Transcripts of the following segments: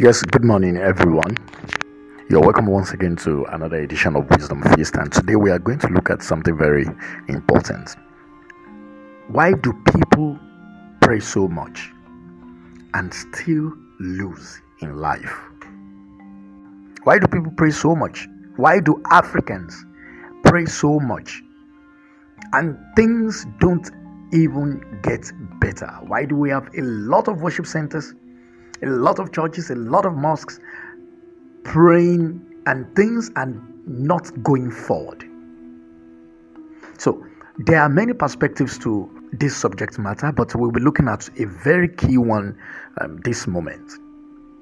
Yes, good morning everyone. You're welcome once again to another edition of Wisdom Feast, and today we are going to look at something very important. Why do people pray so much and still lose in life? Why do people pray so much? Why do Africans pray so much and things don't even get better? Why do we have a lot of worship centers, a lot of churches, a lot of mosques praying and things and not going forward? So there are many perspectives to this subject matter, but we'll be looking at a very key one this moment,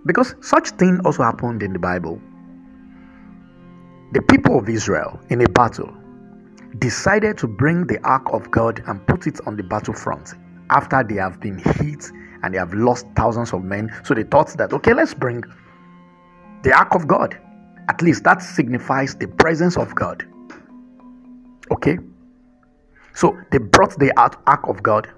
because such thing also happened in the Bible. The people of Israel in a battle decided to bring the ark of God and put it on the battlefront after they have been hit and they have lost thousands of men. So they thought that, okay, let's bring the ark of God. At least that signifies the presence of God. Okay? So they brought the ark of God.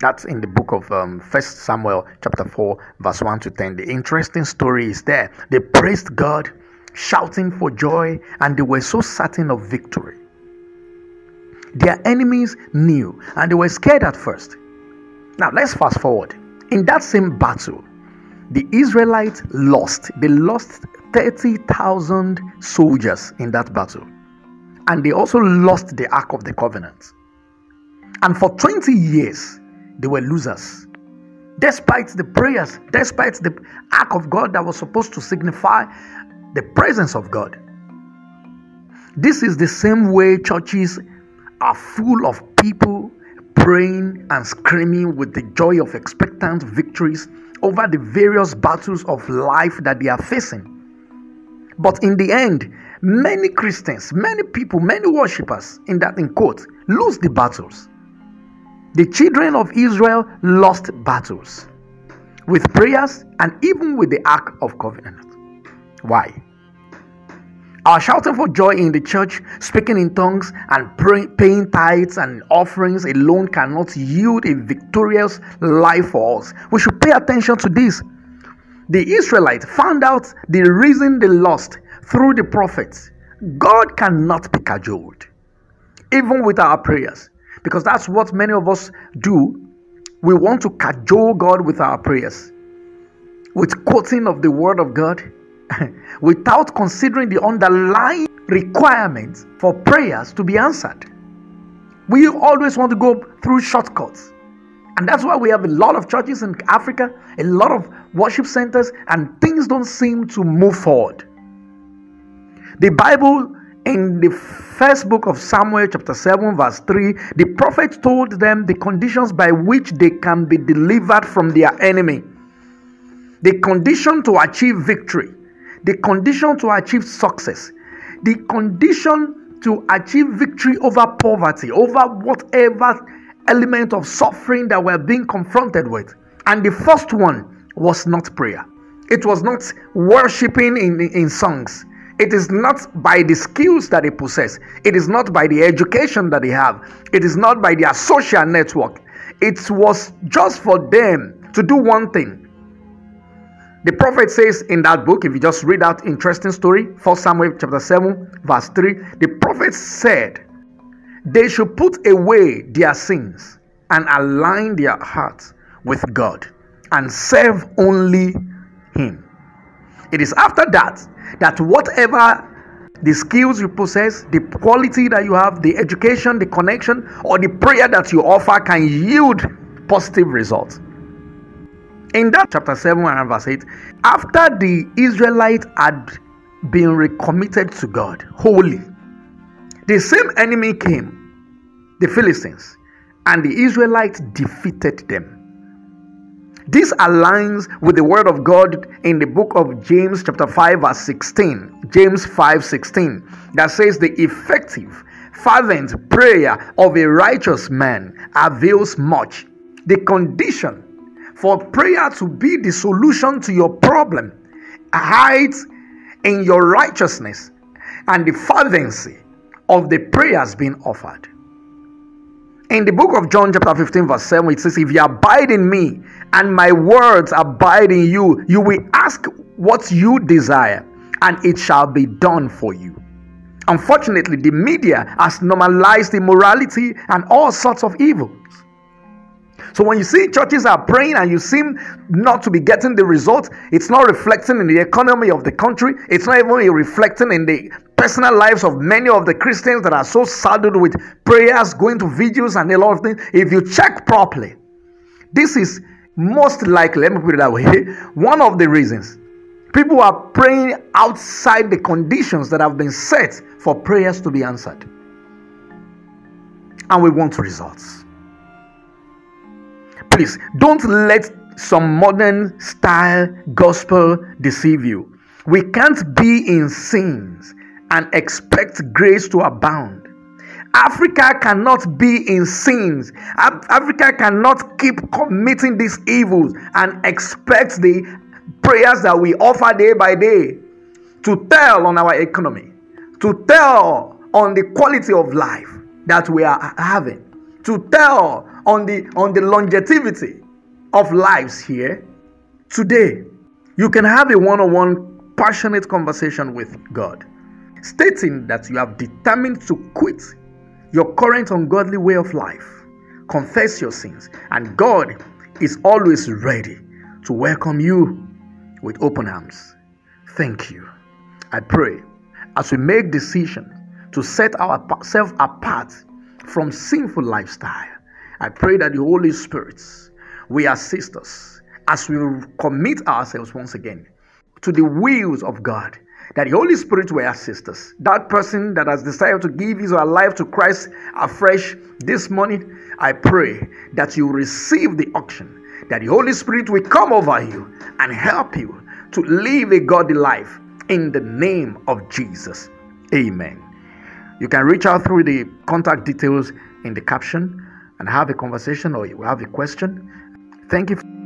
That's in the book of 1 Samuel chapter 4 verse 1 to 10. The interesting story is there. They praised God, shouting for joy, and they were so certain of victory. Their enemies knew and they were scared at first. Now let's fast forward. In that same battle, the Israelites lost. They lost 30,000 soldiers in that battle. And they also lost the Ark of the Covenant. And for 20 years, they were losers. Despite the prayers, despite the Ark of God that was supposed to signify the presence of God. This is the same way churches are full of people praying and screaming with the joy of expectant victories over the various battles of life that they are facing. But in the end, many Christians, many people, many worshippers, in quote, lose the battles. The children of Israel lost battles with prayers and even with the Ark of Covenant. Why? Our shouting for joy in the church, speaking in tongues, and paying tithes and offerings alone cannot yield a victorious life for us. We should pay attention to this. The Israelites found out the reason they lost through the prophets. God cannot be cajoled, even with our prayers, because that's what many of us do. We want to cajole God with our prayers, with quoting of the word of God, without considering the underlying requirements for prayers to be answered. We always want to go through shortcuts. And that's why we have a lot of churches in Africa, a lot of worship centers, and things don't seem to move forward. The Bible, in the first book of Samuel chapter 7 verse 3, the prophet told them the conditions by which they can be delivered from their enemy. The condition to achieve victory. The condition to achieve success, the condition to achieve victory over poverty, over whatever element of suffering that we're being confronted with. And the first one was not prayer. It was not worshiping in songs. It is not by the skills that they possess. It is not by the education that they have. It is not by their social network. It was just for them to do one thing. The prophet says in that book, if you just read that interesting story, 1 Samuel chapter 7 verse 3, the prophet said they should put away their sins and align their hearts with God and serve only Him. It is after that whatever the skills you possess, the quality that you have, the education, the connection, or the prayer that you offer can yield positive results. In that chapter 7 and verse 8, after the Israelites had been recommitted to God wholly, the same enemy came, the Philistines, and the Israelites defeated them. This aligns with the word of God in the book of James chapter 5 verse 16, James 5:16, that says the effective, fervent prayer of a righteous man avails much. The condition for prayer to be the solution to your problem hides in your righteousness and the fervency of the prayers being offered. In the book of John chapter 15 verse 7, it says, if you abide in me and my words abide in you, you will ask what you desire and it shall be done for you. Unfortunately, the media has normalized immorality and all sorts of evils. So when you see churches are praying and you seem not to be getting the result, it's not reflecting in the economy of the country. It's not even reflecting in the personal lives of many of the Christians that are so saddled with prayers, going to vigils and a lot of things. If you check properly, this is most likely, let me put it that way, one of the reasons people are praying outside the conditions that have been set for prayers to be answered. And we want results. Please, don't let some modern style gospel deceive you. We can't be in sins and expect grace to abound. Africa cannot be in sins. Africa cannot keep committing these evils and expect the prayers that we offer day by day to tell on our economy, to tell on the quality of life that we are having, to tell on the longevity of lives here today. You can have a one-on-one passionate conversation with God, stating that you have determined to quit your current ungodly way of life, confess your sins, and God is always ready to welcome you with open arms. Thank you. I pray as we make decisions to set ourselves apart from sinful lifestyle, I pray that the Holy Spirit will assist us as we commit ourselves once again to the wills of God. That the Holy Spirit will assist us. That person that has decided to give his or her life to Christ afresh this morning, I pray that you receive the unction, that the Holy Spirit will come over you and help you to live a godly life in the name of Jesus. Amen. You can reach out through the contact details in the caption and have a conversation, or you will have a question. Thank you.